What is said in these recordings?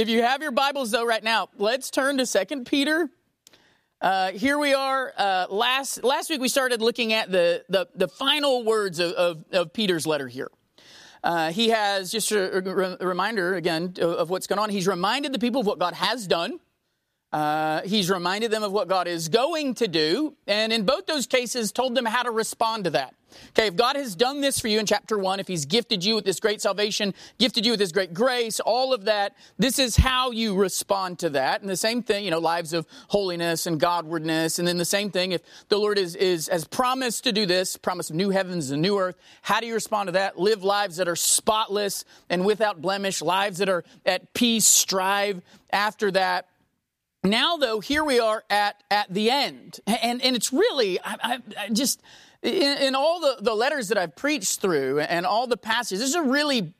If you have your Bibles, though, right now, let's turn to 2 Peter. Here we are. Last week we started looking at the final words of Peter's letter here. He has, just a reminder again of what's going on, he's reminded the people of what God has done. He's reminded them of what God is going to do, and in both those cases told them how to respond to that. Okay, if God has done this for you in chapter 1, if he's gifted you with this great salvation, gifted you with this great grace, all of that, this is how you respond to that. And the same thing, you know, lives of holiness and Godwardness. And then the same thing, if the Lord has promised to do this, promise of new heavens and new earth, how do you respond to that? Live lives that are spotless and without blemish, lives that are at peace, strive after that. Now, though, here we are at the end. And it's really, I just... In all the letters that I've preached through and all the passages, this is a really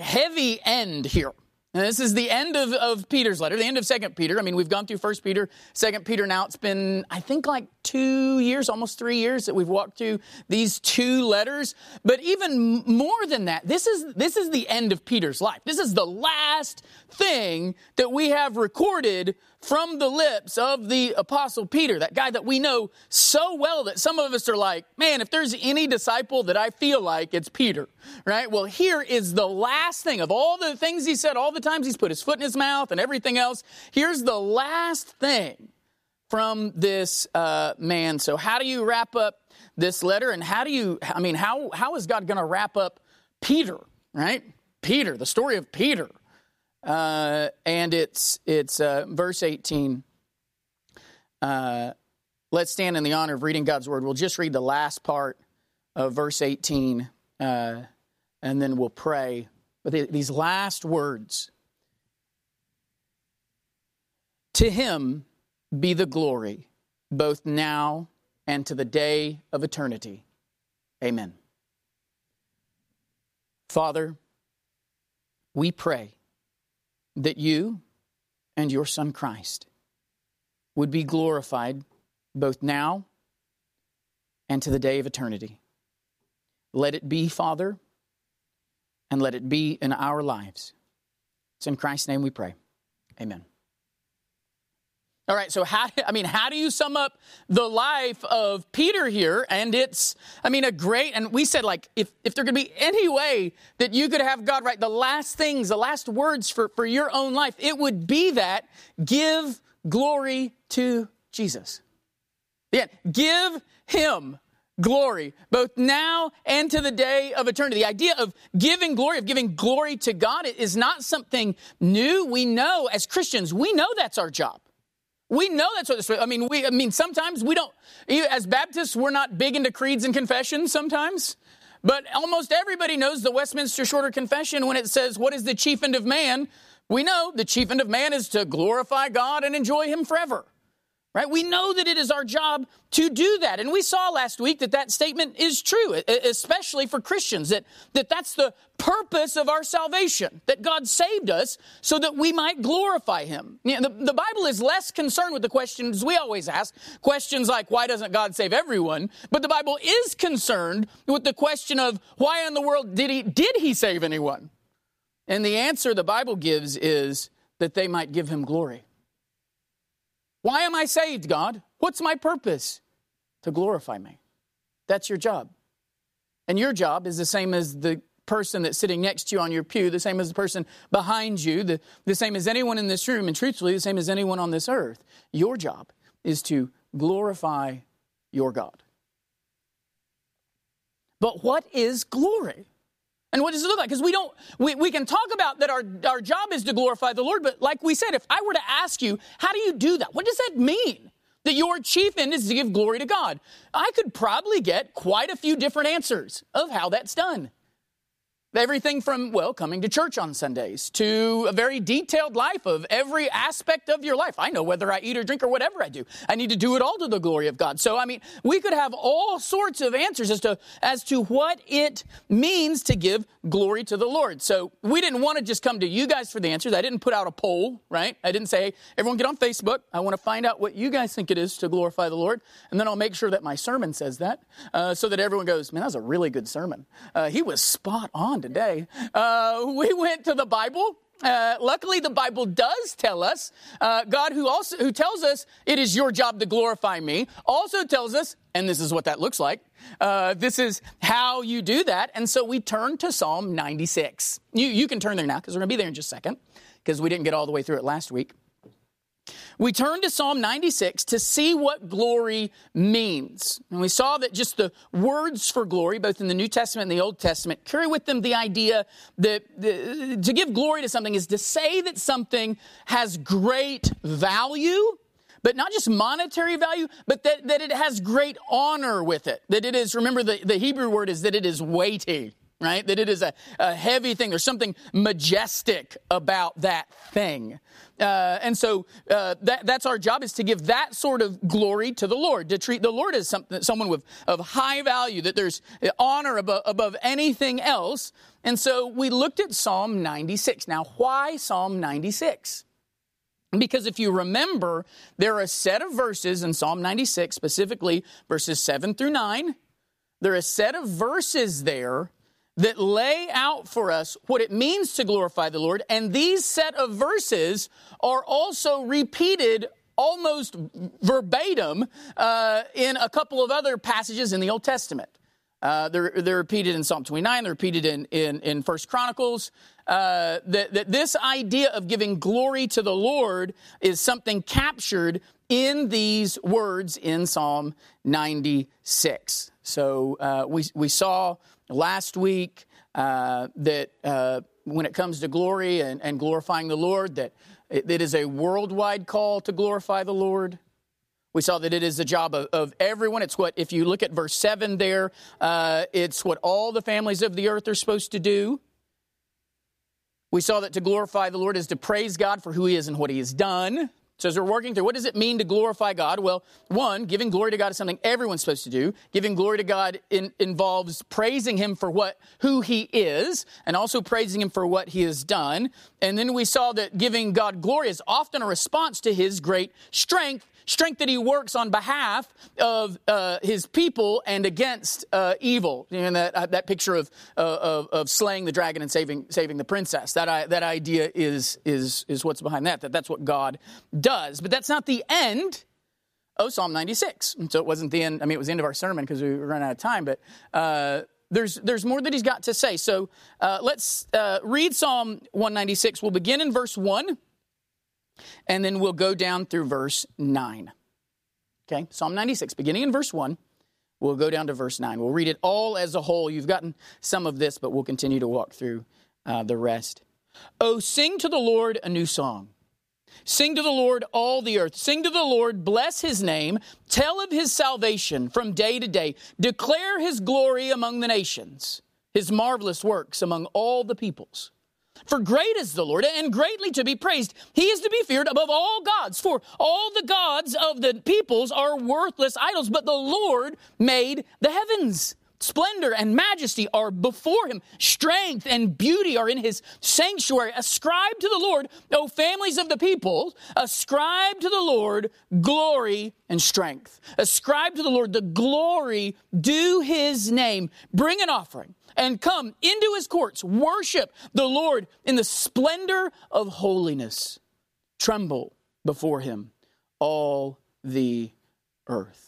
heavy end here. And this is the end of Peter's letter, the end of 2 Peter. I mean, we've gone through 1 Peter, 2 Peter now. It's been, I think, 2 years, almost 3 years that we've walked through these two letters. But even more than that, this is the end of Peter's life. This is the last thing that we have recorded from the lips of the Apostle Peter, that guy that we know so well that some of us are like, man, if there's any disciple that I feel like, it's Peter, right? Well, here is the last thing. Of all the things he said, all the times he's put his foot in his mouth and everything else, here's the last thing from this man. So how do you wrap up this letter? And how is God going to wrap up Peter, right? Peter, the story of Peter. And it's verse 18. Let's stand in the honor of reading God's word. We'll just read the last part of verse 18, and then we'll pray. But these last words, to him be the glory, both now and to the day of eternity. Amen. Father, we pray that you and your Son Christ would be glorified both now and to the day of eternity. Let it be, Father, and let it be in our lives. It's in Christ's name we pray. Amen. All right, so how do you sum up the life of Peter here? And it's, a great, and we said if there could be any way that you could have God write the last things, the last words for your own life, it would be that give glory to Jesus. Yeah, give him glory, both now and to the day of eternity. The idea of giving glory to God is not something new. We know as Christians, we know that's our job. We know that's what this is. Sometimes we don't, as Baptists, we're not big into creeds and confessions sometimes, but almost everybody knows the Westminster Shorter Confession when it says, what is the chief end of man? We know the chief end of man is to glorify God and enjoy him forever, right? We know that it is our job to do that. And we saw last week that statement is true, especially for Christians, that's the purpose of our salvation, that God saved us so that we might glorify him. You know, the Bible is less concerned with the questions we always ask, questions like, why doesn't God save everyone? But the Bible is concerned with the question of, why in the world did he save anyone? And the answer the Bible gives is that they might give him glory. Why am I saved, God? What's my purpose? To glorify me. That's your job. And your job is the same as the person that's sitting next to you on your pew, the same as the person behind you, the same as anyone in this room, and truthfully, the same as anyone on this earth. Your job is to glorify your God. But what is glory? And what does it look like? Because we can talk about that our job is to glorify the Lord, but like we said, if I were to ask you, how do you do that? What does that mean? That your chief end is to give glory to God. I could probably get quite a few different answers of how that's done. Everything from, coming to church on Sundays to a very detailed life of every aspect of your life. I know whether I eat or drink or whatever I do. I need to do it all to the glory of God. So, we could have all sorts of answers as to what it means to give glory to the Lord. So we didn't want to just come to you guys for the answers. I didn't put out a poll, right? I didn't say, hey, everyone get on Facebook. I want to find out what you guys think it is to glorify the Lord. And then I'll make sure that my sermon says that so that everyone goes, man, that was a really good sermon. He was spot on today. We went to the Bible. Luckily, the Bible does tell us, God who tells us it is your job to glorify me, also tells us, and this is what that looks like. This is how you do that. And so we turn to Psalm 96. You can turn there now because we're going to be there in just a second because we didn't get all the way through it last week. We turn to Psalm 96 to see what glory means. And we saw that just the words for glory, both in the New Testament and the Old Testament, carry with them the idea that to give glory to something is to say that something has great value, but not just monetary value, but that it has great honor with it. That it is, remember the Hebrew word is that it is weighty, right? That it is a heavy thing. There's something majestic about that thing. And so that's our job, is to give that sort of glory to the Lord, to treat the Lord as someone of high value, that there's honor above anything else. And so we looked at Psalm 96. Now, why Psalm 96? Because if you remember, there are a set of verses in Psalm 96, specifically verses 7 through 9. There are a set of verses there that lay out for us what it means to glorify the Lord. And these set of verses are also repeated almost verbatim in a couple of other passages in the Old Testament. They're repeated in Psalm 29. They're repeated in 1 Chronicles. That this idea of giving glory to the Lord is something captured in these words in Psalm 96. So we saw last week that when it comes to glory and glorifying the Lord, that it is a worldwide call to glorify the Lord. We saw that it is the job of everyone. It's what, if you look at verse 7 there, it's what all the families of the earth are supposed to do. We saw that to glorify the Lord is to praise God for who he is and what he has done. So as we're working through, what does it mean to glorify God? Well, one, giving glory to God is something everyone's supposed to do. Giving glory to God involves praising him for who he is, and also praising him for what he has done. And then we saw that giving God glory is often a response to his great strength that he works on behalf of his people and against evil. You know, that picture of slaying the dragon and saving the princess. That idea is what's behind that. That's what God does. But that's not the end of Psalm 96. And so it wasn't the end. I mean, it was the end of our sermon because we ran out of time. But there's more that he's got to say. So let's read Psalm 196. We'll begin in verse 1. And then we'll go down through verse 9. Okay, Psalm 96, beginning in verse 1. We'll go down to verse 9. We'll read it all as a whole. You've gotten some of this, but we'll continue to walk through the rest. Oh, sing to the Lord a new song. Sing to the Lord, all the earth. Sing to the Lord, bless his name. Tell of his salvation from day to day. Declare his glory among the nations, his marvelous works among all the peoples. For great is the Lord, and greatly to be praised. He is to be feared above all gods, for all the gods of the peoples are worthless idols, but the Lord made the heavens. Splendor and majesty are before him. Strength and beauty are in his sanctuary. Ascribe to the Lord, O families of the people, ascribe to the Lord glory and strength. Ascribe to the Lord the glory due his name. Bring an offering and come into his courts. Worship the Lord in the splendor of holiness. Tremble before him, all the earth.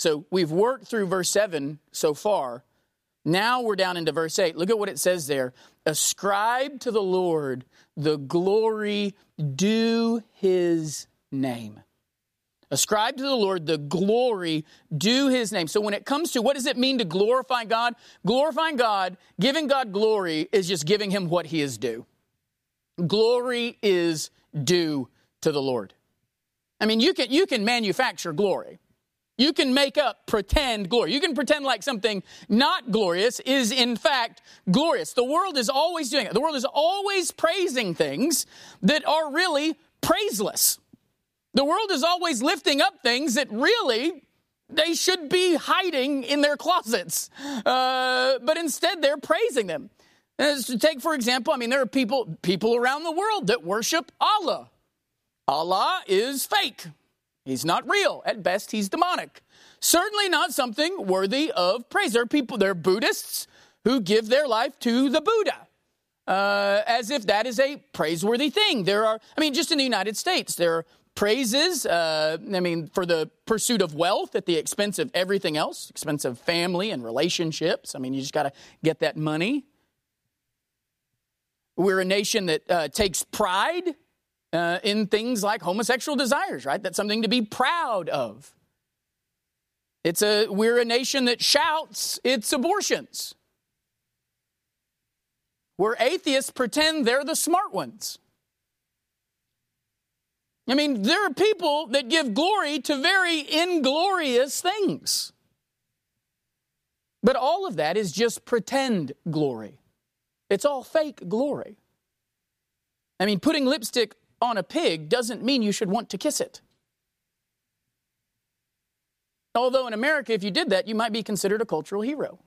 So we've worked through verse 7 so far. Now we're down into verse 8. Look at what it says there. Ascribe to the Lord the glory due his name. Ascribe to the Lord the glory due his name. So when it comes to what does it mean to glorify God? Glorifying God, giving God glory, is just giving him what he is due. Glory is due to the Lord. I mean, you can manufacture glory. You can make up pretend glory. You can pretend like something not glorious is in fact glorious. The world is always doing it. The world is always praising things that are really praiseless. The world is always lifting up things that really they should be hiding in their closets. But instead they're praising them. And take, for example, I mean, there are people around the world that worship Allah. Allah is fake. He's not real. At best, he's demonic. Certainly not something worthy of praise. There are Buddhists who give their life to the Buddha. as if that is a praiseworthy thing. There are, I mean, just in the United States, there are praises, for the pursuit of wealth at the expense of everything else, expense of family and relationships. I mean, you just got to get that money. We're a nation that takes pride in things like homosexual desires, right? That's something to be proud of. We're a nation that shouts its abortions. Where atheists pretend they're the smart ones. I mean, there are people that give glory to very inglorious things. But all of that is just pretend glory. It's all fake glory. I mean, putting lipstick on a pig doesn't mean you should want to kiss it. Although in America, if you did that, you might be considered a cultural hero.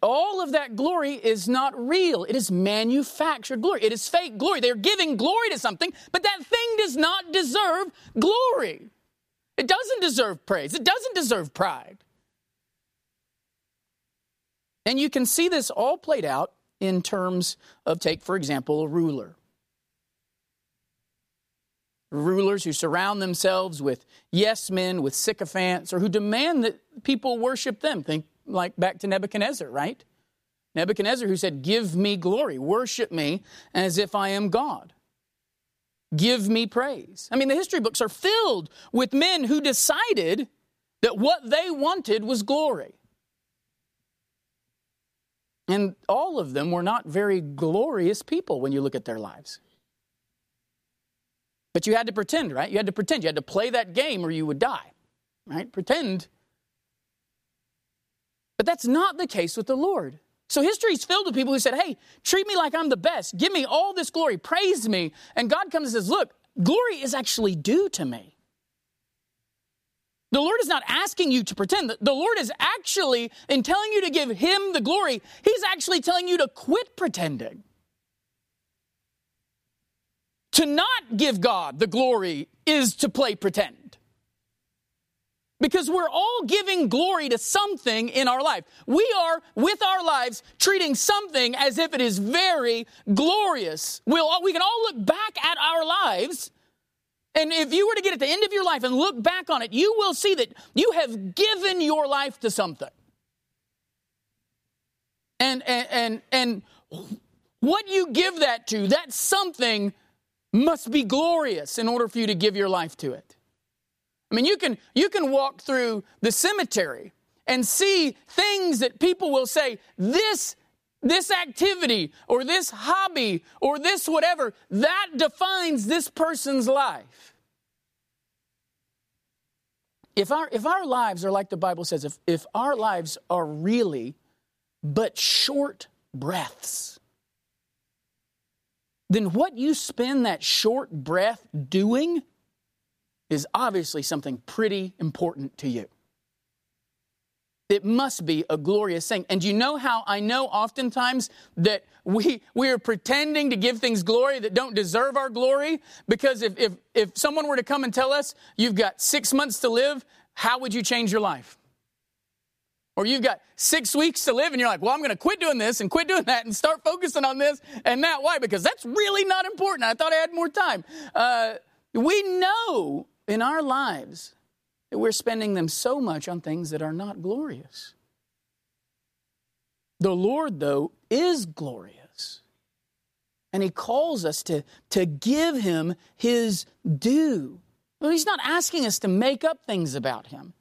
All of that glory is not real. It is manufactured glory. It is fake glory. They're giving glory to something, but that thing does not deserve glory. It doesn't deserve praise. It doesn't deserve pride. And you can see this all played out in terms of, take, for example, a ruler. Rulers who surround themselves with yes men, with sycophants, or who demand that people worship them. Think like back to Nebuchadnezzar, right? Nebuchadnezzar who said, give me glory, worship me as if I am God. Give me praise. I mean, the history books are filled with men who decided that what they wanted was glory. And all of them were not very glorious people when you look at their lives. But you had to pretend, right? You had to pretend. You had to play that game or you would die, right? Pretend. But that's not the case with the Lord. So history is filled with people who said, hey, treat me like I'm the best. Give me all this glory. Praise me. And God comes and says, look, glory is actually due to me. The Lord is not asking you to pretend. The Lord is actually, in telling you to give Him the glory, He's actually telling you to quit pretending. To not give God the glory is to play pretend. Because we're all giving glory to something in our life. We are, with our lives, treating something as if it is very glorious. We can all look back at our lives, and if you were to get at the end of your life and look back on it, you will see that you have given your life to something. And what you give that to, that something must be glorious in order for you to give your life to it. I mean, you can walk through the cemetery and see things that people will say, this activity or this hobby or this whatever, that defines this person's life. If our lives are like the Bible says, if our lives are really but short breaths, then what you spend that short breath doing is obviously something pretty important to you. It must be a glorious thing. And you know how I know oftentimes that we are pretending to give things glory that don't deserve our glory? Because if someone were to come and tell us, you've got 6 months to live, how would you change your life? Or you've got 6 weeks to live and you're like, well, I'm going to quit doing this and quit doing that and start focusing on this and that. Why? Because that's really not important. I thought I had more time. We know in our lives that we're spending them so much on things that are not glorious. The Lord, though, is glorious. And He calls us to give Him His due. Well, He's not asking us to make up things about Him.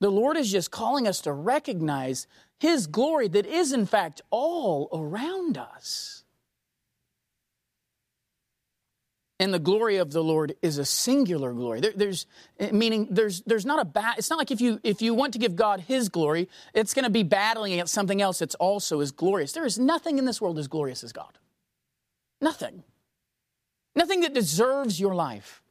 The Lord is just calling us to recognize His glory that is, in fact, all around us. And the glory of the Lord is a singular glory. There's not a it's not like if you want to give God His glory, it's going to be battling against something else that's also as glorious. There is nothing in this world as glorious as God. Nothing. Nothing that deserves your life.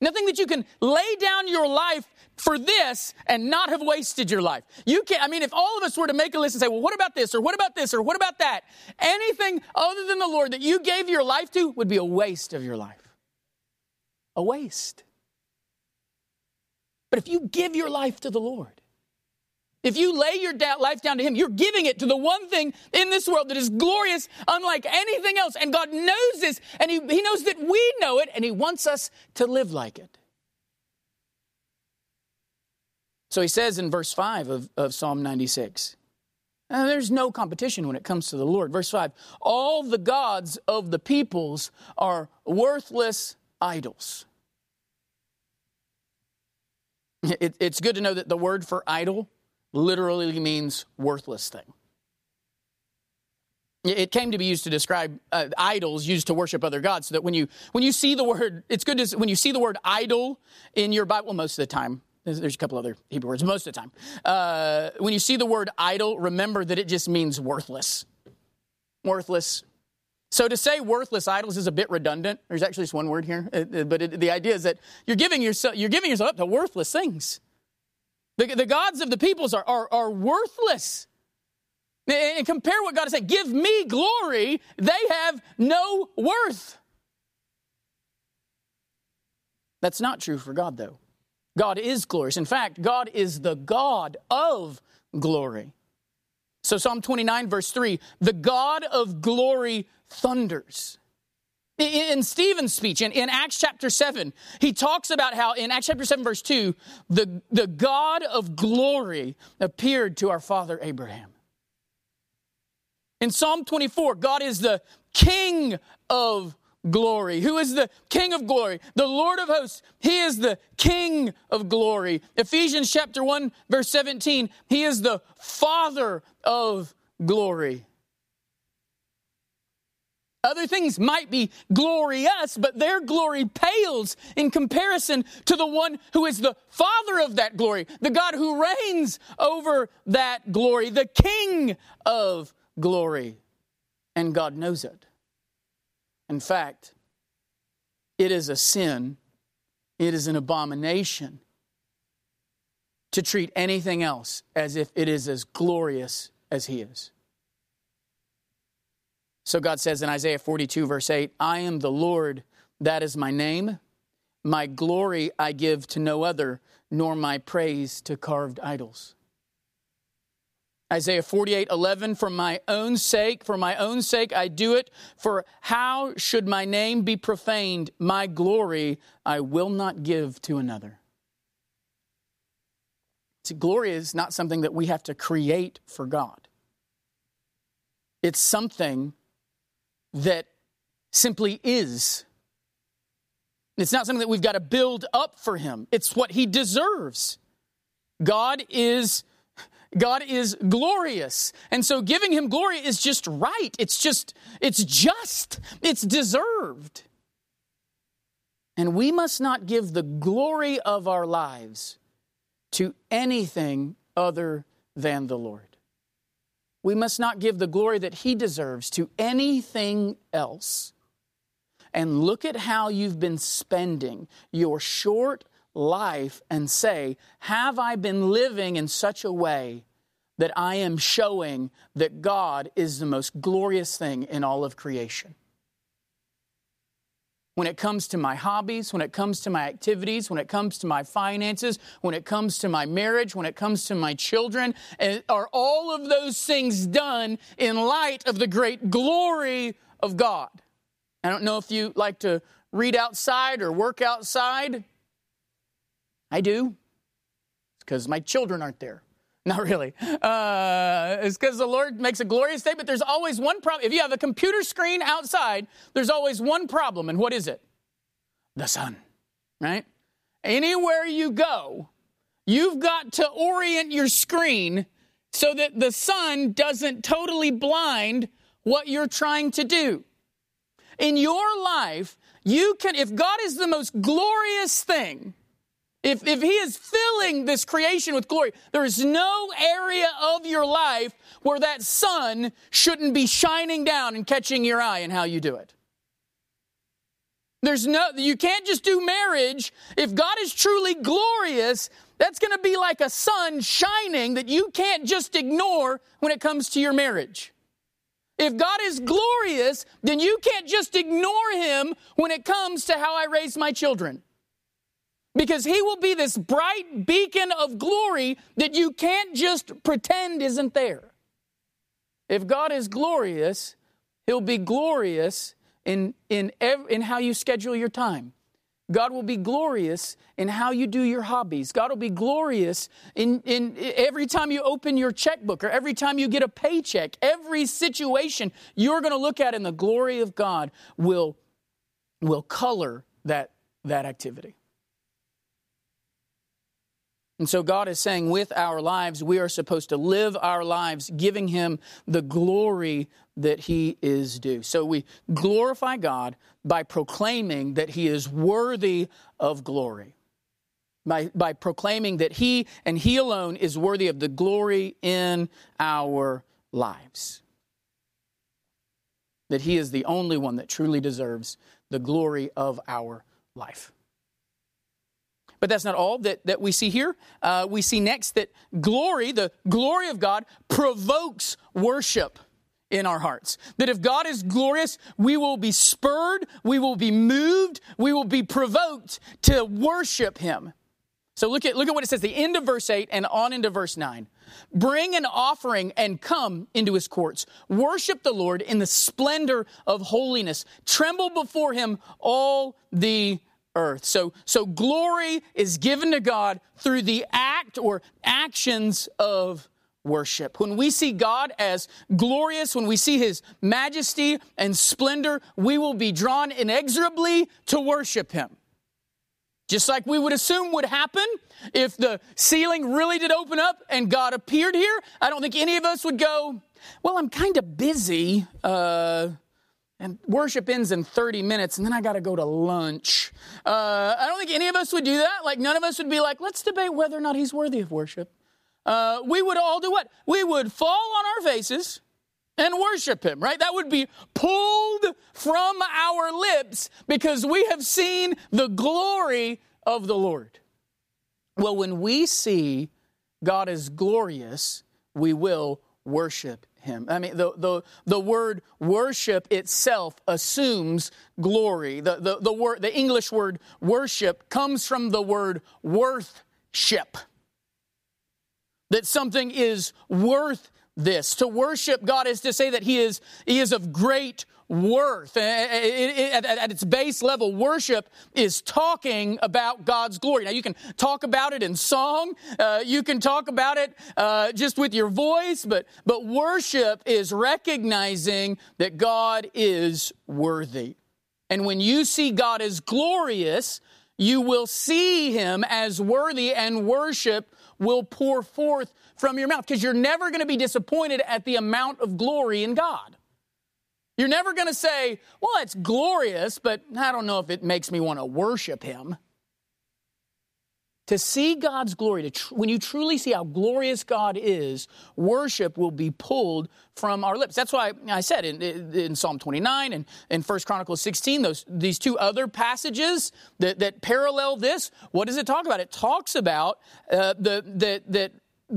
Nothing that you can lay down your life for this and not have wasted your life. You can't, if all of us were to make a list and say, well, what about this or what about this or what about that? Anything other than the Lord that you gave your life to would be a waste of your life. A waste. But if you give your life to the Lord, If you lay your life down to him, you're giving it to the one thing in this world that is glorious, unlike anything else. And God knows this, and he knows that we know it, and he wants us to live like it. So he says in verse 5 of Psalm 96, there's no competition when it comes to the Lord. Verse 5, all the gods of the peoples are worthless idols. It's good to know that the word for idol literally means worthless thing. It came to be used to describe idols used to worship other gods, so that when you see the word, it's good to, when you see the word idol in your Bible, well, most of the time, there's a couple other Hebrew words, most of the time. When you see the word idol, remember that it just means worthless. Worthless. So to say worthless idols is a bit redundant. There's actually just one word here, but the idea is that you're giving yourself up to worthless things. The gods of the peoples are worthless. And compare what God is saying. Give me glory. They have no worth. That's not true for God, though. God is glorious. In fact, God is the God of glory. So Psalm 29, verse 3, the God of glory thunders. In Stephen's speech, in Acts chapter 7, he talks about how, in Acts chapter 7, verse 2, the God of glory appeared to our father Abraham. In Psalm 24, God is the King of glory. Who is the King of glory? The Lord of hosts. He is the King of glory. Ephesians chapter 1, verse 17, he is the Father of glory. Other things might be glorious, but their glory pales in comparison to the one who is the Father of that glory, the God who reigns over that glory, the King of glory. And God knows it. In fact, it is a sin, it is an abomination to treat anything else as if it is as glorious as he is. So God says in Isaiah 42, verse 8, I am the Lord, that is my name. My glory I give to no other, nor my praise to carved idols. Isaiah 48, 11, for my own sake I do it. For how should my name be profaned? My glory I will not give to another. See, glory is not something that we have to create for God. It's something that simply is. It's not something that we've got to build up for him. It's what he deserves. God is glorious. And so giving him glory is just right. It's just. It's deserved. And we must not give the glory of our lives to anything other than the Lord. We must not give the glory that he deserves to anything else. And look at how you've been spending your short life and say, have I been living in such a way that I am showing that God is the most glorious thing in all of creation? When it comes to my hobbies, when it comes to my activities, when it comes to my finances, when it comes to my marriage, when it comes to my children, are all of those things done in light of the great glory of God? I don't know if you like to read outside or work outside. I do. It's because my children aren't there. Not really. It's because the Lord makes a glorious day, but there's always one problem. If you have a computer screen outside, there's always one problem. And what is it? The sun, right? Anywhere you go, you've got to orient your screen so that the sun doesn't totally blind what you're trying to do. In your life, you can, if God is the most glorious thing, If he is filling this creation with glory, there is no area of your life where that sun shouldn't be shining down and catching your eye in how you do it. You can't just do marriage. If God is truly glorious, that's going to be like a sun shining that you can't just ignore when it comes to your marriage. If God is glorious, then you can't just ignore him when it comes to how I raise my children. because he will be this bright beacon of glory that you can't just pretend isn't there. If God is glorious, he'll be glorious in how you schedule your time. God will be glorious in how you do your hobbies. God will be glorious in every time you open your checkbook or every time you get a paycheck. Every situation you're going to look at in the glory of God will color that activity. And so God is saying with our lives, we are supposed to live our lives giving him the glory that he is due. So we glorify God by proclaiming that he is worthy of glory, by proclaiming that he and he alone is worthy of the glory in our lives, that he is the only one that truly deserves the glory of our life. But that's not all that we see here. We see next that glory, the glory of God, provokes worship in our hearts. That if God is glorious, we will be spurred, we will be moved, we will be provoked to worship him. So look at what it says, the end of verse 8 and on into verse 9. Bring an offering and come into his courts. Worship the Lord in the splendor of holiness. Tremble before him all the earth. So glory is given to God through the act or actions of worship. When we see God as glorious, when we see his majesty and splendor, we will be drawn inexorably to worship him. Just like we would assume would happen if the ceiling really did open up and God appeared here, I don't think any of us would go, well, I'm kind of busy, and worship ends in 30 minutes, and then I got to go to lunch. I don't think any of us would do that. Like, none of us would be like, let's debate whether or not he's worthy of worship. We would all do what? We would fall on our faces and worship him, right? That would be pulled from our lips because we have seen the glory of the Lord. Well, when we see God as glorious, we will worship him. I mean, the word worship itself assumes glory. The English word worship comes from the word worth-ship. That something is worth this. To worship God is to say that He is of great worth. At its base level, worship is talking about God's glory. Now, you can talk about it in song. You can talk about it just with your voice. But worship is recognizing that God is worthy. And when you see God as glorious, you will see him as worthy, and worship will pour forth from your mouth, because you're never going to be disappointed at the amount of glory in God. You're never going to say, well, it's glorious, but I don't know if it makes me want to worship him. To see God's glory, when you truly see how glorious God is, worship will be pulled from our lips. That's why I said in Psalm 29 and in 1 Chronicles 16, these two other passages that parallel this, what does it talk about? It talks about that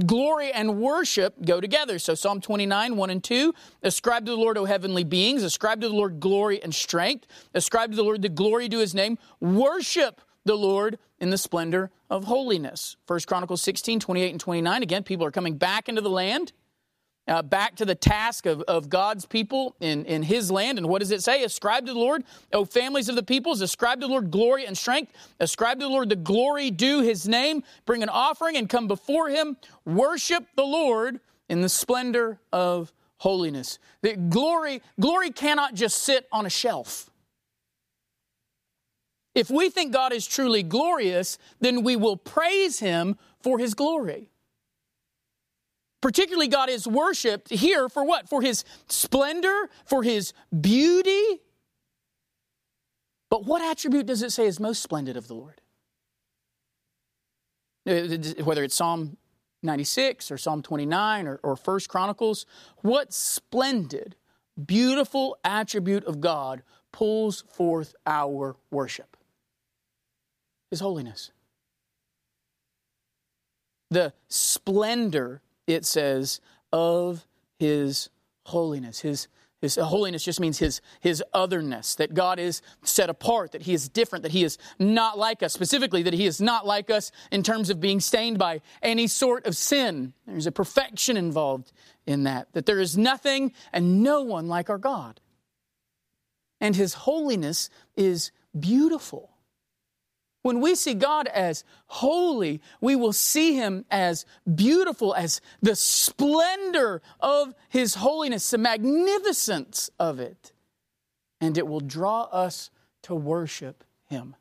glory and worship go together. So Psalm 29, 1 and 2, ascribe to the Lord, O heavenly beings, ascribe to the Lord glory and strength, ascribe to the Lord the glory due his name, worship the Lord in the splendor of holiness. 1 Chronicles 16, 28 and 29. Again, people are coming back into the land, back to the task of God's people in his land. And what does it say? Ascribe to the Lord, O families of the peoples, ascribe to the Lord glory and strength. Ascribe to the Lord the glory due his name. Bring an offering and come before him. Worship the Lord in the splendor of holiness. That glory cannot just sit on a shelf. If we think God is truly glorious, then we will praise him for his glory. Particularly, God is worshiped here for what? For his splendor, for his beauty. But what attribute does it say is most splendid of the Lord? Whether it's Psalm 96 or Psalm 29 or 1 Chronicles, what splendid, beautiful attribute of God pulls forth our worship? His holiness. The splendor, it says, of his holiness, his His holiness just means his otherness, that God is set apart, that he is different, that he is not like us. Specifically, that he is not like us in terms of being stained by any sort of sin. There's a perfection involved in that there is nothing and no one like our God. And his holiness is beautiful. When we see God as holy, we will see him as beautiful, as the splendor of his holiness, the magnificence of it. And it will draw us to worship him.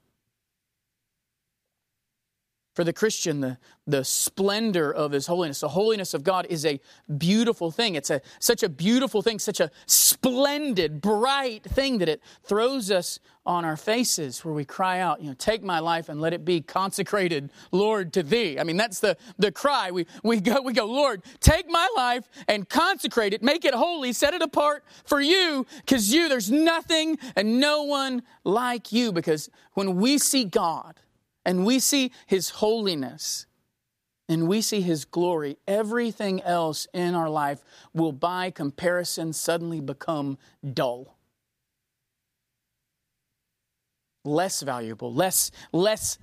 For the Christian, the splendor of his holiness, the holiness of God is a beautiful thing. It's such a beautiful thing, such a splendid, bright thing that it throws us on our faces where we cry out, take my life and let it be consecrated, Lord, to thee. I mean, that's the cry. We go, Lord, take my life and consecrate it, make it holy, set it apart for you, because there's nothing and no one like you. Because when we see God, and we see his holiness, and we see his glory, everything else in our life will by comparison suddenly become dull. Less valuable, less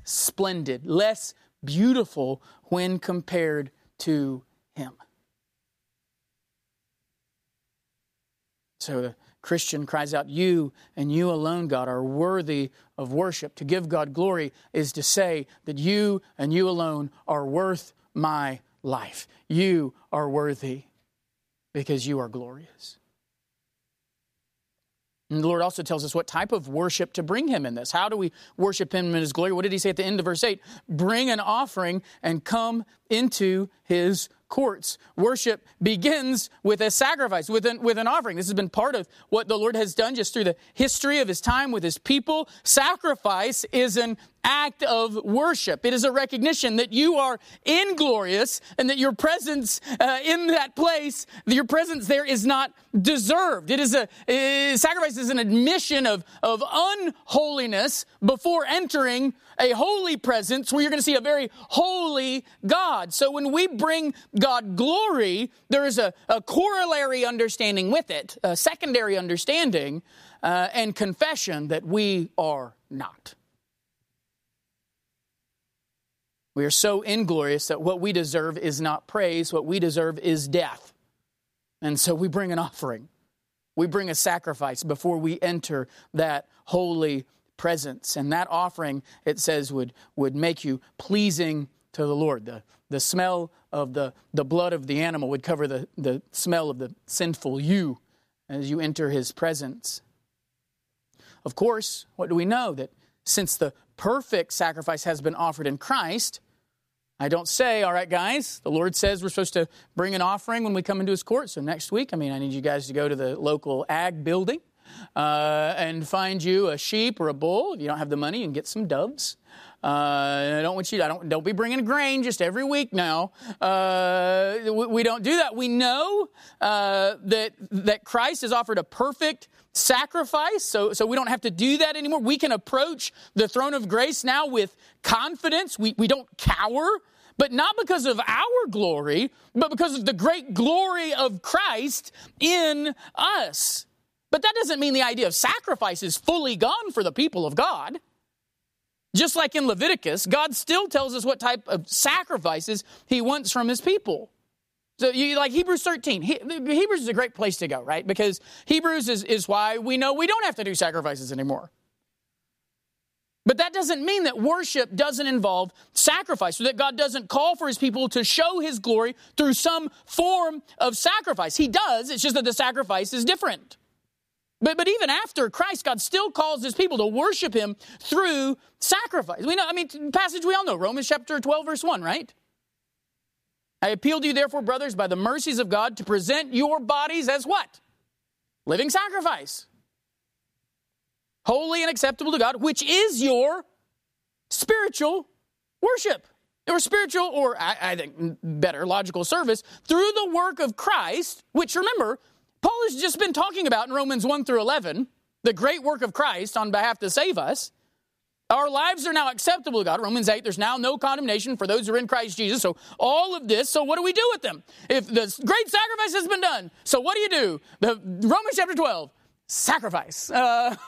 splendid, less beautiful when compared to him. So the Christian cries out, you and you alone, God, are worthy of worship. To give God glory is to say that you and you alone are worth my life. You are worthy because you are glorious. And the Lord also tells us what type of worship to bring him in this. How do we worship him in his glory? What did he say at the end of verse 8? Bring an offering and come into his courts. Worship begins with a sacrifice, with an offering. This has been part of what the Lord has done just through the history of his time with his people. Sacrifice is an act of worship. It is a recognition that you are inglorious and that your presence in that place, your presence there is not deserved. It is sacrifice is an admission of unholiness before entering a holy presence where you're going to see a very holy God. So when we bring God glory, there is a corollary understanding with it, a secondary understanding and confession that we are not. We are so inglorious that what we deserve is not praise. What we deserve is death. And so we bring an offering. We bring a sacrifice before we enter that holy presence. And that offering, it says, would make you pleasing to the Lord. The smell of the blood of the animal would cover the smell of the sinful you as you enter his presence. Of course, what do we know? That since the perfect sacrifice has been offered in Christ, I don't say, all right, guys, the Lord says we're supposed to bring an offering when we come into his court. So next week, I need you guys to go to the local ag building and find you a sheep or a bull. If you don't have the money, you can get some doves. I don't be bringing grain just every week now. We don't do that. We know that Christ has offered a perfect sacrifice, so we don't have to do that anymore. We can approach the throne of grace now with confidence. We don't cower, but not because of our glory, but because of the great glory of Christ in us. But that doesn't mean the idea of sacrifice is fully gone for the people of God. Just like in Leviticus, God still tells us what type of sacrifices he wants from his people. So like Hebrews 13. Hebrews is a great place to go, right? Because Hebrews is why we know we don't have to do sacrifices anymore. But that doesn't mean that worship doesn't involve sacrifice, or that God doesn't call for his people to show his glory through some form of sacrifice. He does, it's just that the sacrifice is different. But even after Christ, God still calls his people to worship him through sacrifice. We know, passage we all know, Romans chapter 12, verse 1, right? I appeal to you, therefore, brothers, by the mercies of God, to present your bodies as what? Living sacrifice. Holy and acceptable to God, which is your spiritual worship. Or spiritual, or I think better, logical service through the work of Christ, which, remember, Paul has just been talking about in Romans 1 through 11, the great work of Christ on behalf to save us. Our lives are now acceptable to God. Romans 8, there's now no condemnation for those who are in Christ Jesus. So all of this, so what do we do with them? If the great sacrifice has been done, so what do you do? Romans chapter 12, sacrifice. But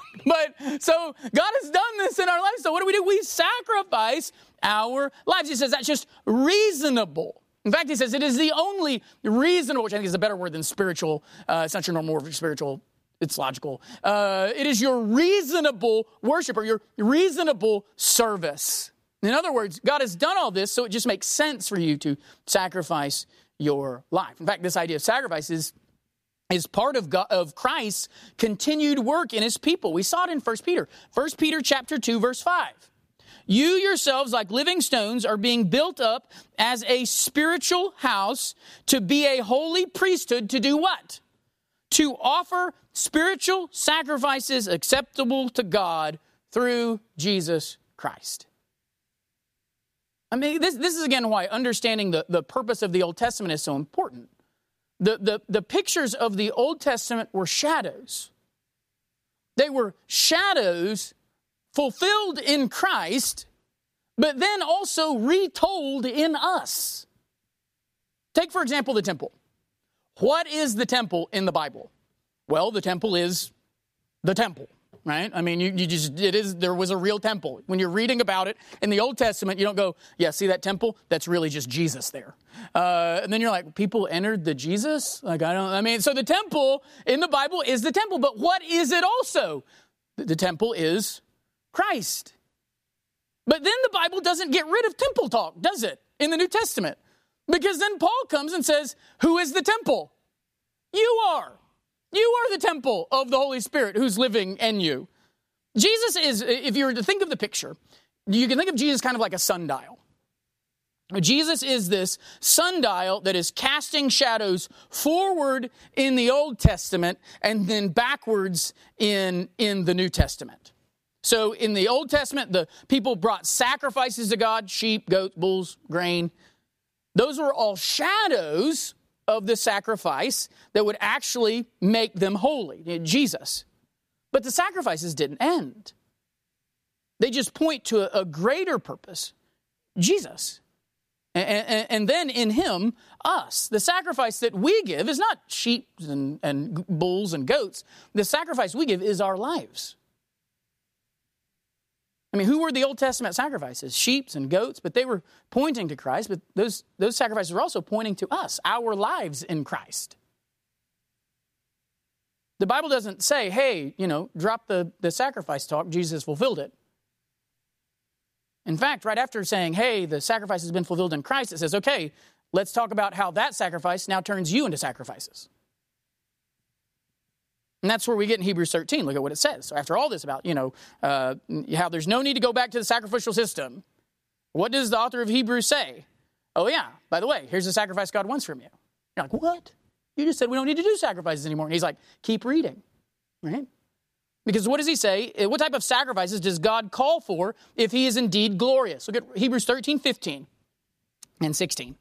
so God has done this in our lives, so what do? We sacrifice our lives. He says that's just reasonable. In fact, he says it is the only reasonable, which I think is a better word than spiritual. It's not your normal word for spiritual. It's logical. It is your reasonable worship or your reasonable service. In other words, God has done all this, so it just makes sense for you to sacrifice your life. In fact, this idea of sacrifice is part of God, of Christ's continued work in his people. We saw it in 1 Peter. 1 Peter chapter 2, verse 5. You yourselves, like living stones, are being built up as a spiritual house to be a holy priesthood to do what? To offer spiritual sacrifices acceptable to God through Jesus Christ. I mean, this is again why understanding the purpose of the Old Testament is so important. The pictures of the Old Testament were shadows. They were shadows fulfilled in Christ, but then also retold in us. Take, for example, the temple. What is the temple in the Bible? Well, the temple is the temple, right? I mean, there was a real temple. When you're reading about it in the Old Testament, you don't go, yeah, see that temple? That's really just Jesus there. And then you're like, people entered the Jesus? So the temple in the Bible is the temple, but what is it also? The temple is Christ. But then the Bible doesn't get rid of temple talk, does it? In the New Testament. Because then Paul comes and says, who is the temple? You are. You are the temple of the Holy Spirit who's living in you. Jesus is, if you were to think of the picture, you can think of Jesus kind of like a sundial. Jesus is this sundial that is casting shadows forward in the Old Testament and then backwards in the New Testament. So in the Old Testament, the people brought sacrifices to God, sheep, goats, bulls, grain. Those were all shadows of the sacrifice that would actually make them holy, Jesus. But the sacrifices didn't end. They just point to a greater purpose, Jesus. And then in him, us. The sacrifice that we give is not sheep and bulls and goats. The sacrifice we give is our lives. I mean, who were the Old Testament sacrifices? Sheep and goats, but they were pointing to Christ, but those sacrifices were also pointing to us, our lives in Christ. The Bible doesn't say, hey, drop the sacrifice talk, Jesus fulfilled it. In fact, right after saying, hey, the sacrifice has been fulfilled in Christ, it says, okay, let's talk about how that sacrifice now turns you into sacrifices. And that's where we get in Hebrews 13. Look at what it says. So after all this about, how there's no need to go back to the sacrificial system, what does the author of Hebrews say? Oh, yeah, by the way, here's the sacrifice God wants from you. You're like, what? You just said we don't need to do sacrifices anymore. And he's like, keep reading, right? Because what does he say? What type of sacrifices does God call for if he is indeed glorious? Look at Hebrews 13, 15 and 16.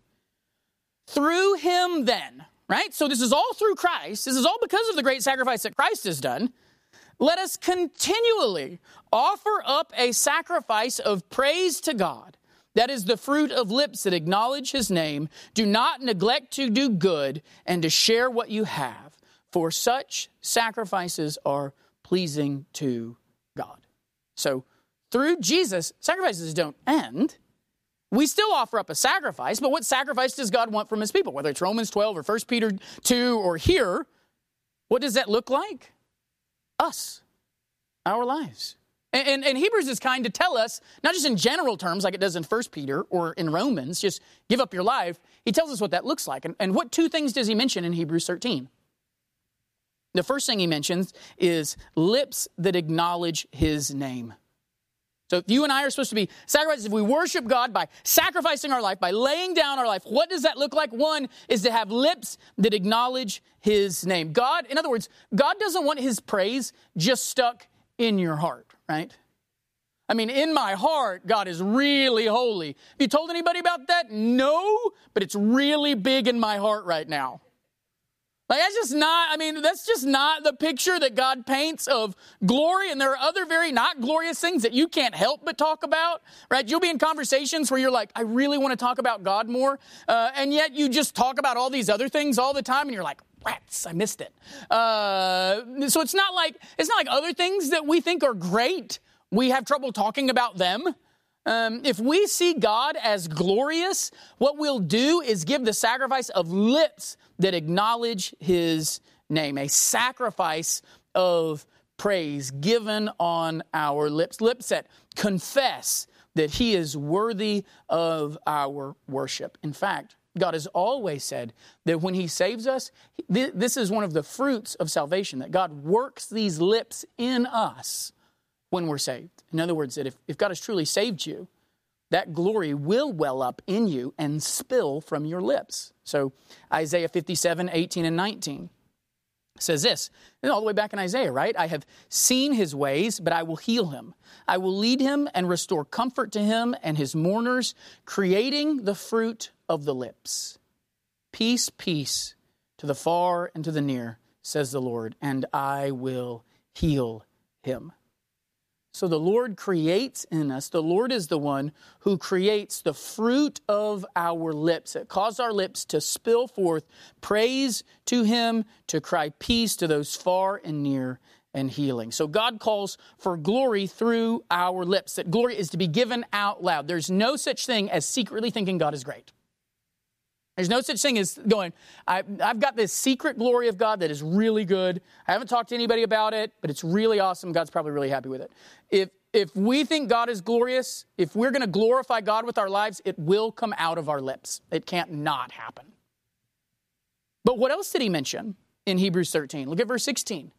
Through him then... Right? So this is all through Christ. This is all because of the great sacrifice that Christ has done. Let us continually offer up a sacrifice of praise to God. That is the fruit of lips that acknowledge his name. Do not neglect to do good and to share what you have, for such sacrifices are pleasing to God. So through Jesus, sacrifices don't end. We still offer up a sacrifice, but what sacrifice does God want from his people? Whether it's Romans 12 or 1 Peter 2 or here, what does that look like? Us, our lives. And Hebrews is kind to tell us, not just in general terms like it does in 1 Peter or in Romans, just give up your life. He tells us what that looks like. And what two things does he mention in Hebrews 13? The first thing he mentions is lips that acknowledge his name. So if you and I are supposed to be sacrifices, if we worship God by sacrificing our life, by laying down our life, what does that look like? One is to have lips that acknowledge his name. God, in other words, God doesn't want his praise just stuck in your heart, right? I mean, in my heart, God is really holy. Have you told anybody about that? No, but it's really big in my heart right now. Like, that's just not, I mean, that's just not the picture that God paints of glory. And there are other very not glorious things that you can't help but talk about, right? You'll be in conversations where you're like, I really want to talk about God more. And yet you just talk about all these other things all the time. And you're like, rats, I missed it. So it's not like other things that we think are great. We have trouble talking about them. If we see God as glorious, what we'll do is give the sacrifice of lips that acknowledge his name, a sacrifice of praise given on our lips, lips that confess that he is worthy of our worship. In fact, God has always said that when he saves us, this is one of the fruits of salvation, that God works these lips in us when we're saved. In other words, that if God has truly saved you, that glory will well up in you and spill from your lips. So Isaiah 57, 18 and 19 says this, and all the way back in Isaiah, right? I have seen his ways, but I will heal him. I will lead him and restore comfort to him and his mourners, creating the fruit of the lips. Peace, peace to the far and to the near, says the Lord, and I will heal him. So the Lord creates in us. The Lord is the one who creates the fruit of our lips. It caused our lips to spill forth praise to him, to cry peace to those far and near and healing. So God calls for glory through our lips, that glory is to be given out loud. There's no such thing as secretly thinking God is great. There's no such thing as going, I've got this secret glory of God that is really good. I haven't talked to anybody about it, but it's really awesome. God's probably really happy with it. If we think God is glorious, if we're going to glorify God with our lives, it will come out of our lips. It can't not happen. But what else did he mention in Hebrews 13? Look at verse 16.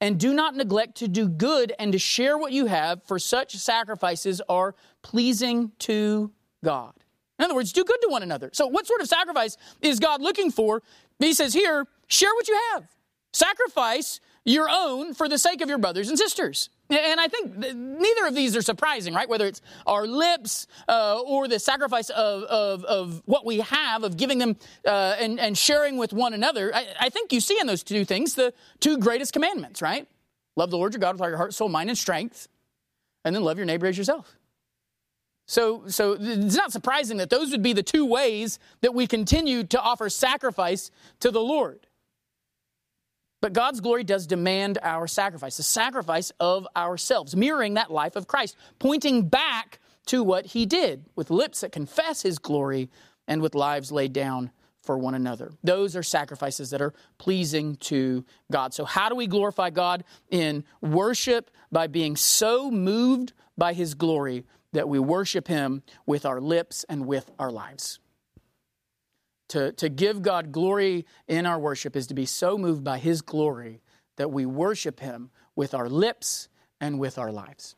And do not neglect to do good and to share what you have, for such sacrifices are pleasing to God. In other words, do good to one another. So what sort of sacrifice is God looking for? He says here, share what you have. Sacrifice your own for the sake of your brothers and sisters. And I think neither of these are surprising, right? Whether it's our lips or the sacrifice of what we have, of giving them and sharing with one another. I think you see in those two things the two greatest commandments, right? Love the Lord your God with all your heart, soul, mind, and strength. And then love your neighbor as yourself. So it's not surprising that those would be the two ways that we continue to offer sacrifice to the Lord. But God's glory does demand our sacrifice, the sacrifice of ourselves, mirroring that life of Christ, pointing back to what he did with lips that confess his glory and with lives laid down for one another. Those are sacrifices that are pleasing to God. So how do we glorify God in worship? By being so moved by his glory that we worship him with our lips and with our lives. To give God glory in our worship is to be so moved by his glory that we worship him with our lips and with our lives.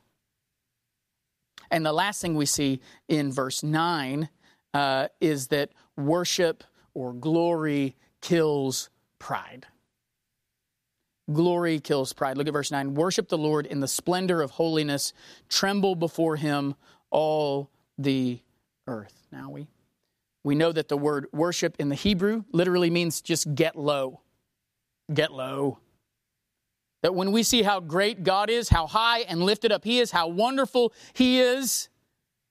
And the last thing we see in verse 9 is that worship or glory kills pride. Glory kills pride. Look at verse 9. Worship the Lord in the splendor of holiness. Tremble before him, all the earth. Now we know that the word worship in the Hebrew literally means just get low. Get low. That when we see how great God is, how high and lifted up he is, how wonderful he is,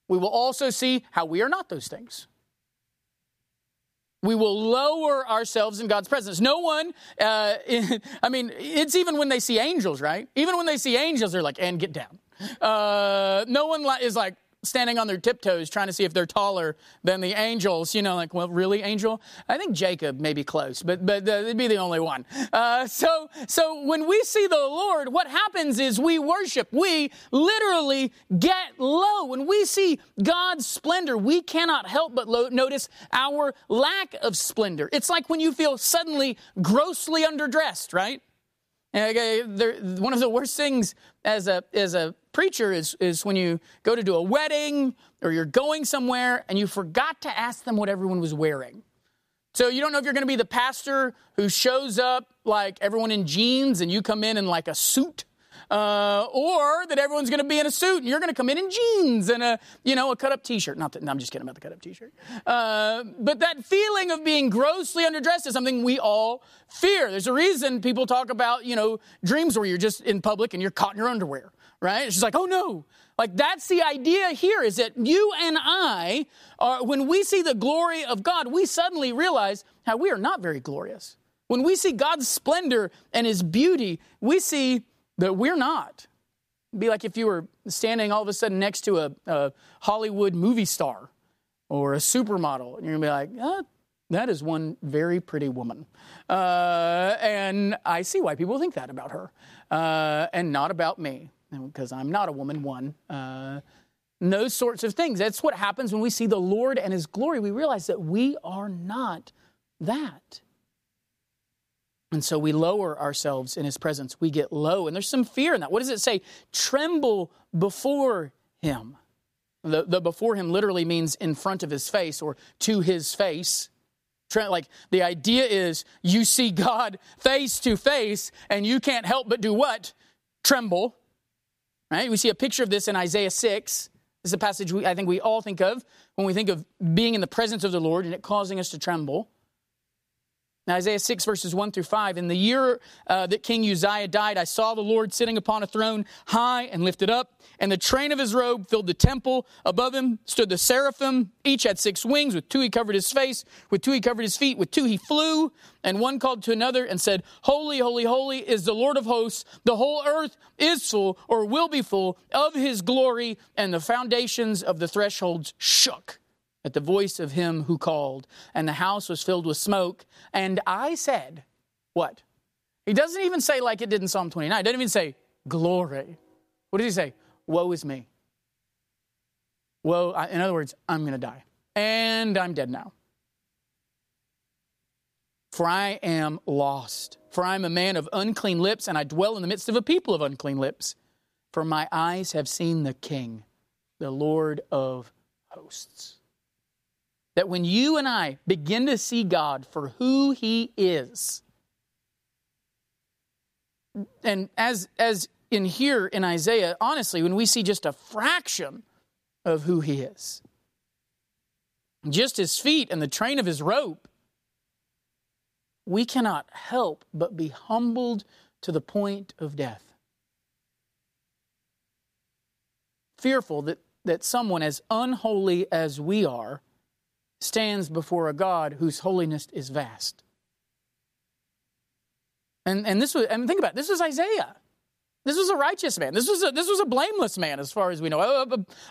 we will also see how we are not those things. We will lower ourselves in God's presence. No one, it's even when they see angels, right? Even when they see angels, they're like, and get down. No one is like standing on their tiptoes trying to see if they're taller than the angels. You know, like, well, really, angel? I think Jacob may be close, but they'd be the only one. So when we see the Lord, what happens is we worship. We literally get low. When we see God's splendor, we cannot help but notice our lack of splendor. It's like when you feel suddenly grossly underdressed, right? One of the worst things as a preacher is when you go to do a wedding or you're going somewhere and you forgot to ask them what everyone was wearing. So you don't know if you're going to be the pastor who shows up like everyone in jeans and you come in like a suit, or that everyone's going to be in a suit and you're going to come in jeans and a cut-up T-shirt. Not that, no, I'm just kidding about the cut-up T-shirt. But that feeling of being grossly underdressed is something we all fear. There's a reason people talk about, dreams where you're just in public and you're caught in your underwear, right? It's just like, oh, no. Like, that's the idea here, is that you and I, when we see the glory of God, we suddenly realize how we are not very glorious. When we see God's splendor and his beauty, we see that we're not. It'd be like if you were standing all of a sudden next to a Hollywood movie star or a supermodel, and you're going to be like, that is one very pretty woman. And I see why people think that about her and not about me, because I'm not a woman, one. Those sorts of things. That's what happens when we see the Lord and his glory. We realize that we are not that. And so we lower ourselves in his presence. We get low. And there's some fear in that. What does it say? Tremble before him. The before him literally means in front of his face or to his face. Like, the idea is you see God face to face and you can't help but do what? Tremble. Right? We see a picture of this in Isaiah 6. This is a passage I think we all think of when we think of being in the presence of the Lord and it causing us to tremble. Now, Isaiah 6, verses 1 through 5, in the year that King Uzziah died, I saw the Lord sitting upon a throne high and lifted up, and the train of his robe filled the temple. Above him stood the seraphim. Each had six wings. With two he covered his face. With two he covered his feet. With two he flew. And one called to another and said, Holy, holy, holy is the Lord of hosts. The whole earth is full or will be full of his glory. And the foundations of the thresholds shook at the voice of him who called, and the house was filled with smoke. And I said, what? He doesn't even say, like it did in Psalm 29. He doesn't even say glory. What does he say? Woe is me. Woe, in other words, I'm going to die. And I'm dead now. For I am lost. For I am a man of unclean lips, and I dwell in the midst of a people of unclean lips. For my eyes have seen the King, the Lord of hosts. That when you and I begin to see God for who he is, and as in here in Isaiah, honestly, when we see just a fraction of who he is, just his feet and the train of his robe, we cannot help but be humbled to the point of death. Fearful that someone as unholy as we are stands before a God whose holiness is vast. And this was, I mean, think about it. This was Isaiah. This was a righteous man. This was a blameless man, as far as we know.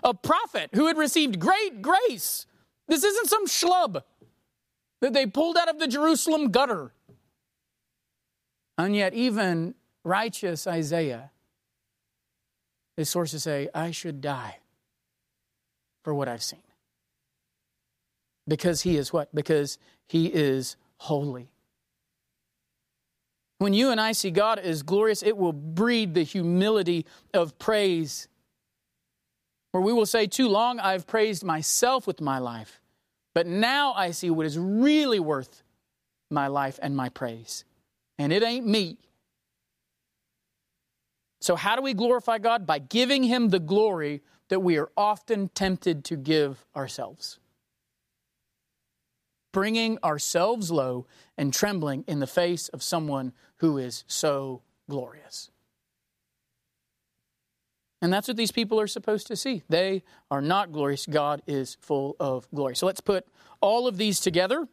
A prophet who had received great grace. This isn't some schlub that they pulled out of the Jerusalem gutter. And yet even righteous Isaiah, his sources say, I should die for what I've seen. Because he is what? Because he is holy. When you and I see God as glorious, it will breed the humility of praise. Where we will say, too long I've praised myself with my life, but now I see what is really worth my life and my praise. And it ain't me. So how do we glorify God? By giving him the glory that we are often tempted to give ourselves. Bringing ourselves low and trembling in the face of someone who is so glorious. And that's what these people are supposed to see. They are not glorious. God is full of glory. So let's put all of these together.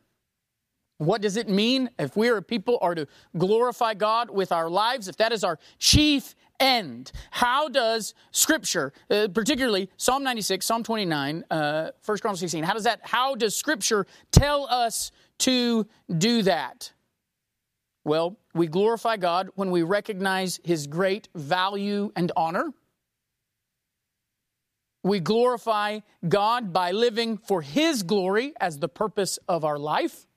What does it mean if we are people are to glorify God with our lives? If that is our chief end, how does Scripture, particularly Psalm 96, Psalm 29, 1 Chronicles 16, how does Scripture tell us to do that? Well, we glorify God when we recognize his great value and honor. We glorify God by living for his glory as the purpose of our life.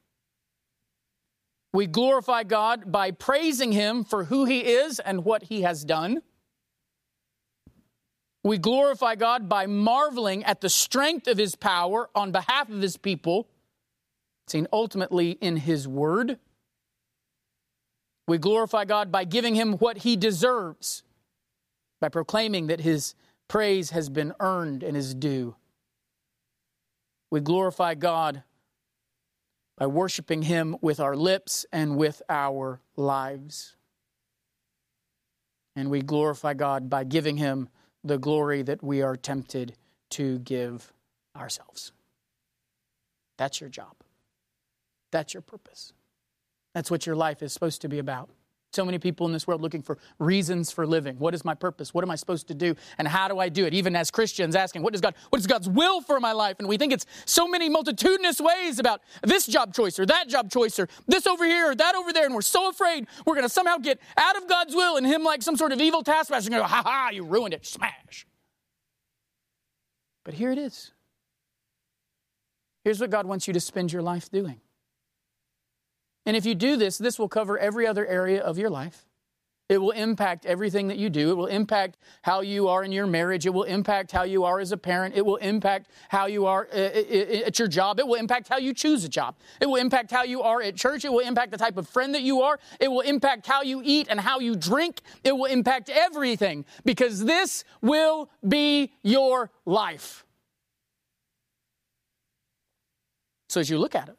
We glorify God by praising him for who he is and what he has done. We glorify God by marveling at the strength of his power on behalf of his people, seen ultimately in his word. We glorify God by giving him what he deserves, by proclaiming that his praise has been earned and is due. We glorify God by worshiping him with our lips and with our lives. And we glorify God by giving him the glory that we are tempted to give ourselves. That's your job. That's your purpose. That's what your life is supposed to be about. So many people in this world looking for reasons for living. What is my purpose? What am I supposed to do? And how do I do it? Even as Christians asking, what is God's will for my life? And we think it's so many multitudinous ways about this job choice or that job choice or this over here or that over there. And we're so afraid we're going to somehow get out of God's will and him like some sort of evil taskmaster going to go, ha ha, you ruined it, smash. But here it is. Here's what God wants you to spend your life doing. And if you do this, this will cover every other area of your life. It will impact everything that you do. It will impact how you are in your marriage. It will impact how you are as a parent. It will impact how you are at your job. It will impact how you choose a job. It will impact how you are at church. It will impact the type of friend that you are. It will impact how you eat and how you drink. It will impact everything because this will be your life. So as you look at it,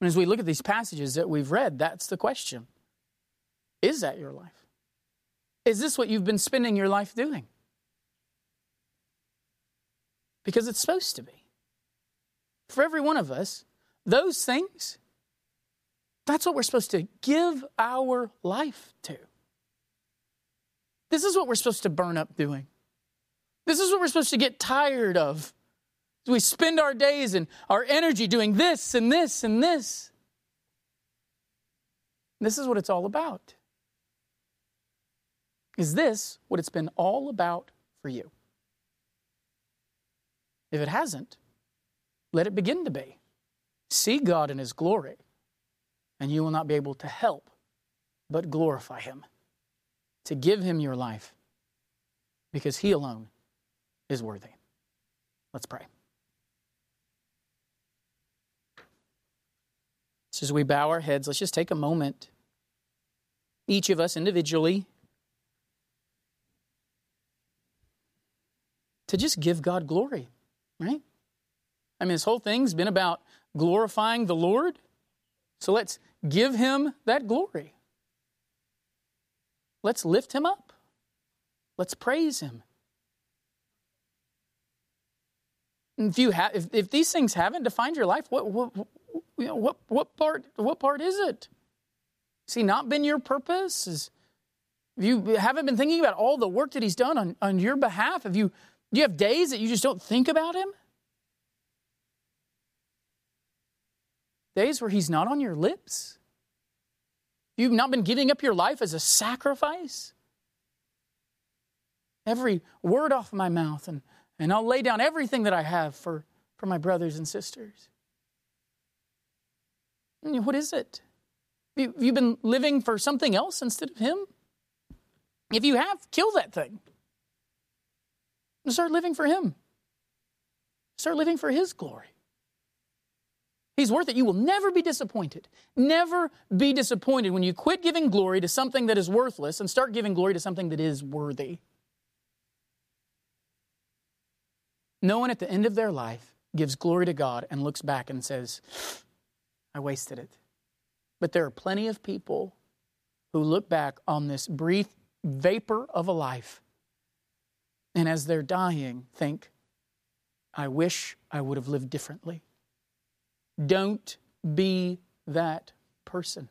and as we look at these passages that we've read, that's the question. Is that your life? Is this what you've been spending your life doing? Because it's supposed to be. For every one of us, those things, that's what we're supposed to give our life to. This is what we're supposed to burn up doing. This is what we're supposed to get tired of. We spend our days and our energy doing this and this and this. This is what it's all about. Is this what it's been all about for you? If it hasn't, let it begin to be. See God in his glory, and you will not be able to help but glorify him, to give him your life, because he alone is worthy. Let's pray. As we bow our heads, let's just take a moment, each of us individually, to just give God glory, right? I mean, this whole thing's been about glorifying the Lord, so let's give him that glory. Let's lift him up. Let's praise him. And if these things haven't defined your life, what part is it? Has he not been your purpose? If you haven't been thinking about all the work that he's done on your behalf, do you have days that you just don't think about him? Days where he's not on your lips? You've not been giving up your life as a sacrifice? Every word off my mouth, and I'll lay down everything that I have for my brothers and sisters. What is it? Have you been living for something else instead of him? If you have, kill that thing. And start living for him. Start living for his glory. He's worth it. You will never be disappointed. Never be disappointed when you quit giving glory to something that is worthless and start giving glory to something that is worthy. No one at the end of their life gives glory to God and looks back and says, I wasted it. But there are plenty of people who look back on this brief vapor of a life and as they're dying think, I wish I would have lived differently. Don't be that person.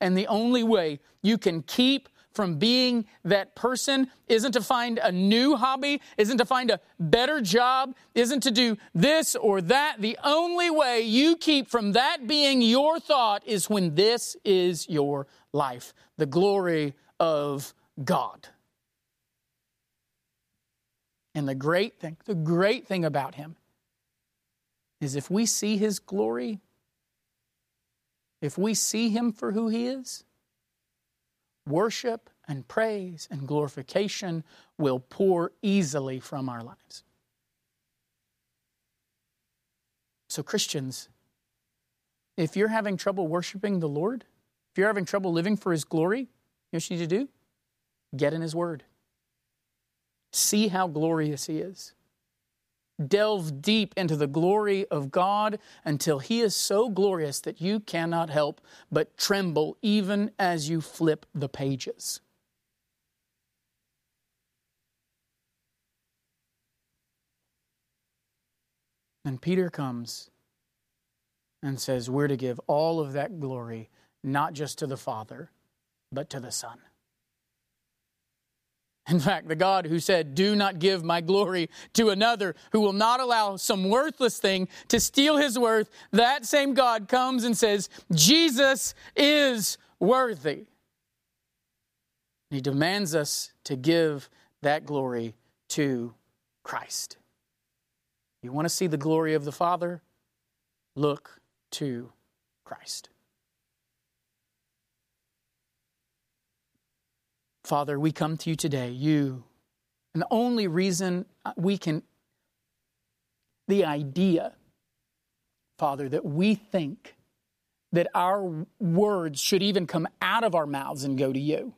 And the only way you can keep from being that person isn't to find a new hobby, isn't to find a better job, isn't to do this or that. The only way you keep from that being your thought is when this is your life, the glory of God. And the great thing about him is if we see his glory, if we see him for who he is, worship and praise and glorification will pour easily from our lives. So Christians, if you're having trouble worshiping the Lord, if you're having trouble living for his glory, you know what you need to do? Get in his word. See how glorious He is. Delve deep into the glory of God until He is so glorious that you cannot help but tremble even as you flip the pages. And Peter comes and says, we're to give all of that glory, not just to the Father, but to the Son. In fact, the God who said, do not give my glory to another, who will not allow some worthless thing to steal His worth, that same God comes and says, Jesus is worthy. He demands us to give that glory to Christ. You want to see the glory of the Father? Look to Christ. Father, we come to You today. You, and the only reason the idea, Father, that we think that our words should even come out of our mouths and go to You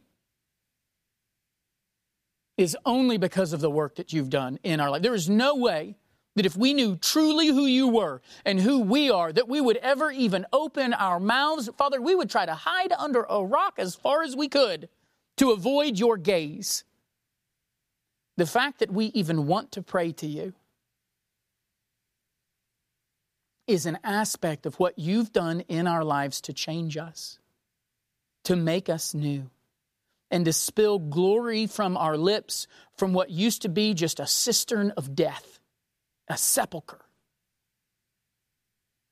is only because of the work that You've done in our life. There is no way that if we knew truly who You were and who we are, that we would ever even open our mouths. Father, we would try to hide under a rock as far as we could to avoid Your gaze. The fact that we even want to pray to You is an aspect of what You've done in our lives to change us, to make us new, and to spill glory from our lips from what used to be just a cistern of death, a sepulcher.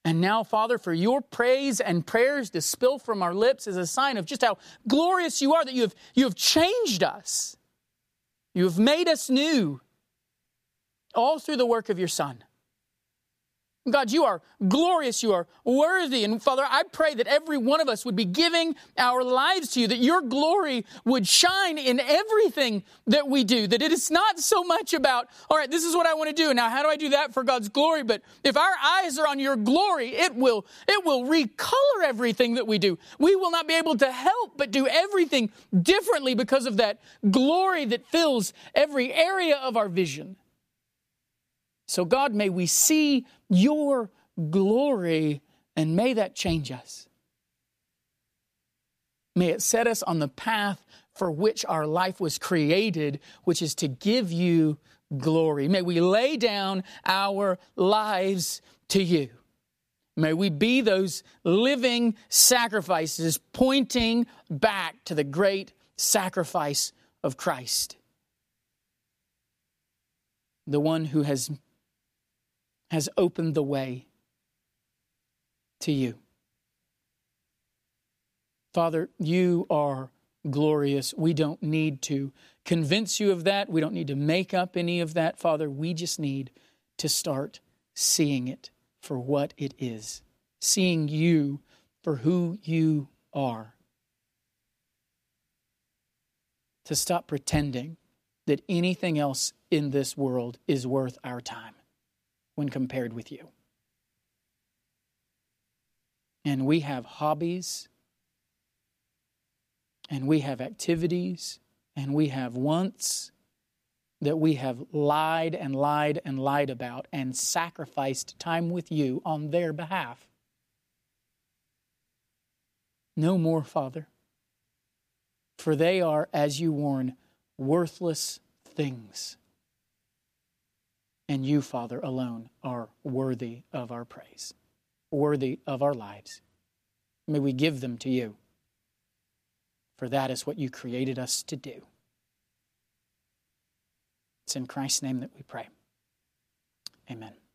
And now, Father, for Your praise and prayers to spill from our lips is a sign of just how glorious You are, that you have changed us. You have made us new, all through the work of Your Son. God, You are glorious. You are worthy. And Father, I pray that every one of us would be giving our lives to You, that Your glory would shine in everything that we do, that it is not so much about, all right, this is what I want to do. Now, how do I do that for God's glory? But if our eyes are on Your glory, it will recolor everything that we do. We will not be able to help but do everything differently because of that glory that fills every area of our vision. So God, may we see Your glory and may that change us. May it set us on the path for which our life was created, which is to give You glory. May we lay down our lives to You. May we be those living sacrifices pointing back to the great sacrifice of Christ, the one who has opened the way to You. Father, You are glorious. We don't need to convince You of that. We don't need to make up any of that. Father, we just need to start seeing it for what it is, seeing You for who You are, to stop pretending that anything else in this world is worth our time when compared with You. And we have hobbies, and we have activities, and we have wants that we have lied and lied and lied about and sacrificed time with You on their behalf. No more, Father, for they are, as You warn, worthless things. And You, Father, alone are worthy of our praise, worthy of our lives. May we give them to You, for that is what You created us to do. It's in Christ's name that we pray. Amen.